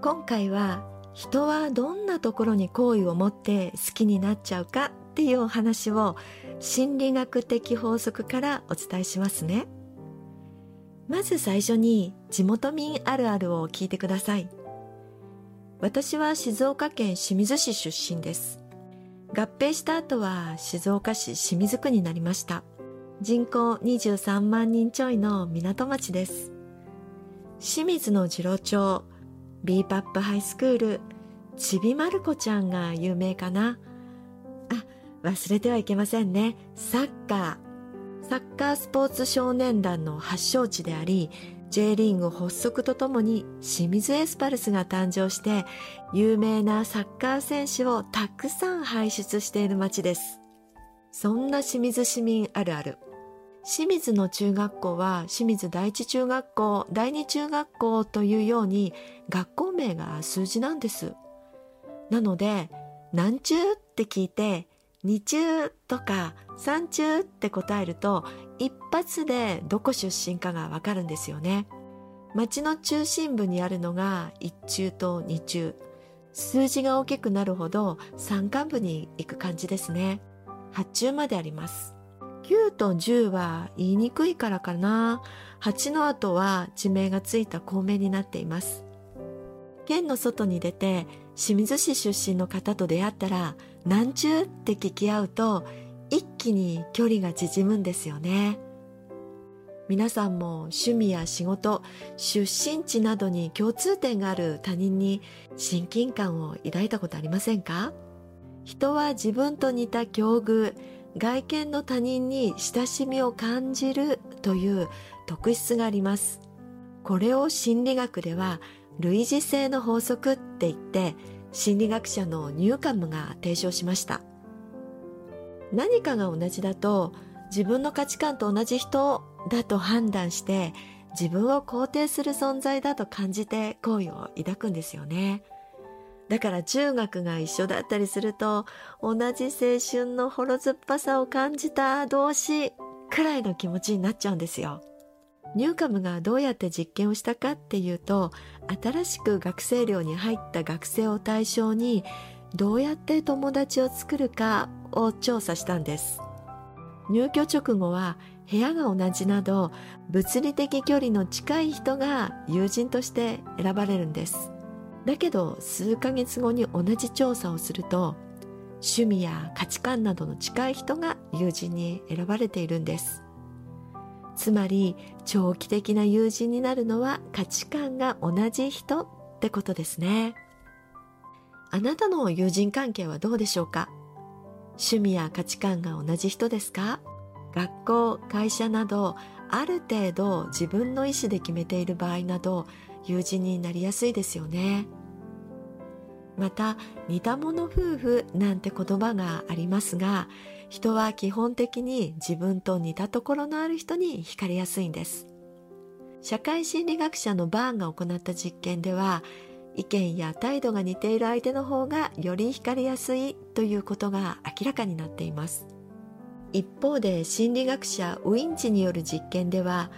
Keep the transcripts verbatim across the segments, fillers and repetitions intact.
今回は、人はどんなところに好意を持って好きになっちゃうかっていうお話を心理学的法則からお伝えしますね。まず最初に地元民あるあるを聞いてください。私は静岡県清水市出身です。合併した後は静岡市清水区になりました。人口にじゅうさんまんにんちょいの港町です。清水の次郎町、ビーパップハイスクール、ちびまる子ちゃんが有名かな。あ、忘れてはいけませんね。サッカー。サッカースポーツ少年団の発祥地であり、J リーグ発足とともに清水エスパルスが誕生して、有名なサッカー選手をたくさん輩出している町です。そんな清水市民あるある。清水の中学校は清水第一中学校、第二中学校というように学校名が数字なんです。なので、何中って聞いて、二中とか三中って答えると、一発でどこ出身かがわかるんですよね。町の中心部にあるのが一中と二中。数字が大きくなるほど山間部に行く感じですね。八中まであります。きゅうとじゅうは言いにくいからかな。はちの後は地名がついた校名になっています。県の外に出て清水市出身の方と出会ったら、何中って聞き合うと一気に距離が縮むんですよね。皆さんも趣味や仕事、出身地などに共通点がある他人に親近感を抱いたことありませんか？人は自分と似た境遇、外見の他人に親しみを感じるという特質があります。これを心理学では類似性の法則って言って、心理学者のニューカムが提唱しました。何かが同じだと、自分の価値観と同じ人だと判断して、自分を肯定する存在だと感じて好意を抱くんですよね。だから中学が一緒だったりすると、同じ青春のほろ酸っぱさを感じた同士くらいの気持ちになっちゃうんですよ。ニューカムがどうやって実験をしたかっていうと、新しく学生寮に入った学生を対象に、どうやって友達を作るかを調査したんです。入居直後は部屋が同じなど、物理的距離の近い人が友人として選ばれるんです。だけど数ヶ月後に同じ調査をすると、趣味や価値観などの近い人が友人に選ばれているんです。つまり長期的な友人になるのは価値観が同じ人ってことですね。あなたの友人関係はどうでしょうか？趣味や価値観が同じ人ですか？学校、会社などある程度自分の意思で決めている場合など、友人になりやすいですよね。また、似た者夫婦なんて言葉がありますが、人は基本的に自分と似たところのある人に惹かれやすいんです。社会心理学者のバーンが行った実験では、意見や態度が似ている相手の方がより惹かれやすいということが明らかになっています。一方で心理学者ウィンチによる実験では、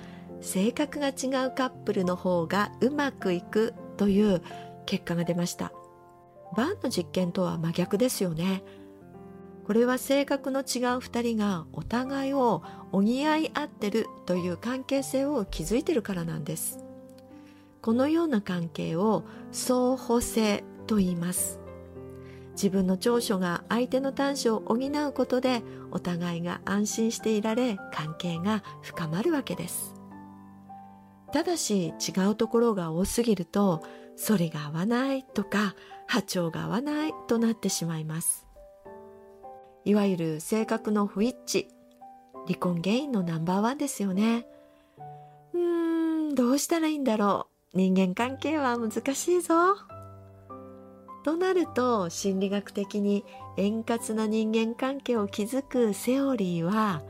性格が違うカップルの方がうまくいくという結果が出ました。バーンの実験とは真逆ですよね。これは性格の違うふたりがお互いを補い合ってるという関係性を築いてるからなんです。このような関係を相補性と言います。自分の長所が相手の短所を補うことで、お互いが安心していられ、関係が深まるわけです。ただし、違うところが多すぎると、反りが合わないとか、波長が合わないとなってしまいます。いわゆる性格の不一致、離婚原因のナンバーワンですよね。うーん、どうしたらいいんだろう。人間関係は難しいぞ。となると、心理学的に円滑な人間関係を築くセオリーは、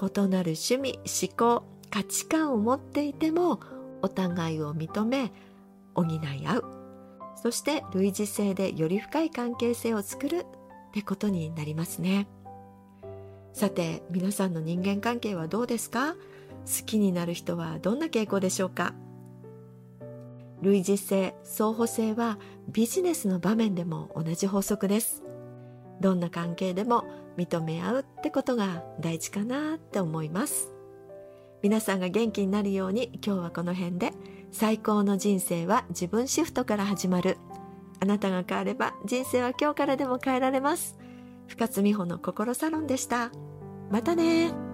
異なる趣味、思考、価値観を持っていてもお互いを認め補い合う、そして類似性でより深い関係性を作るってことになりますね。さて、皆さんの人間関係はどうですか？好きになる人はどんな傾向でしょうか？類似性、相補性はビジネスの場面でも同じ法則です。どんな関係でも認め合うってことが大事かなって思います。皆さんが元気になるように、今日はこの辺で。最高の人生は自分シフトから始まる。あなたが変われば人生は今日からでも変えられます。深津美穂の心サロンでした。またね。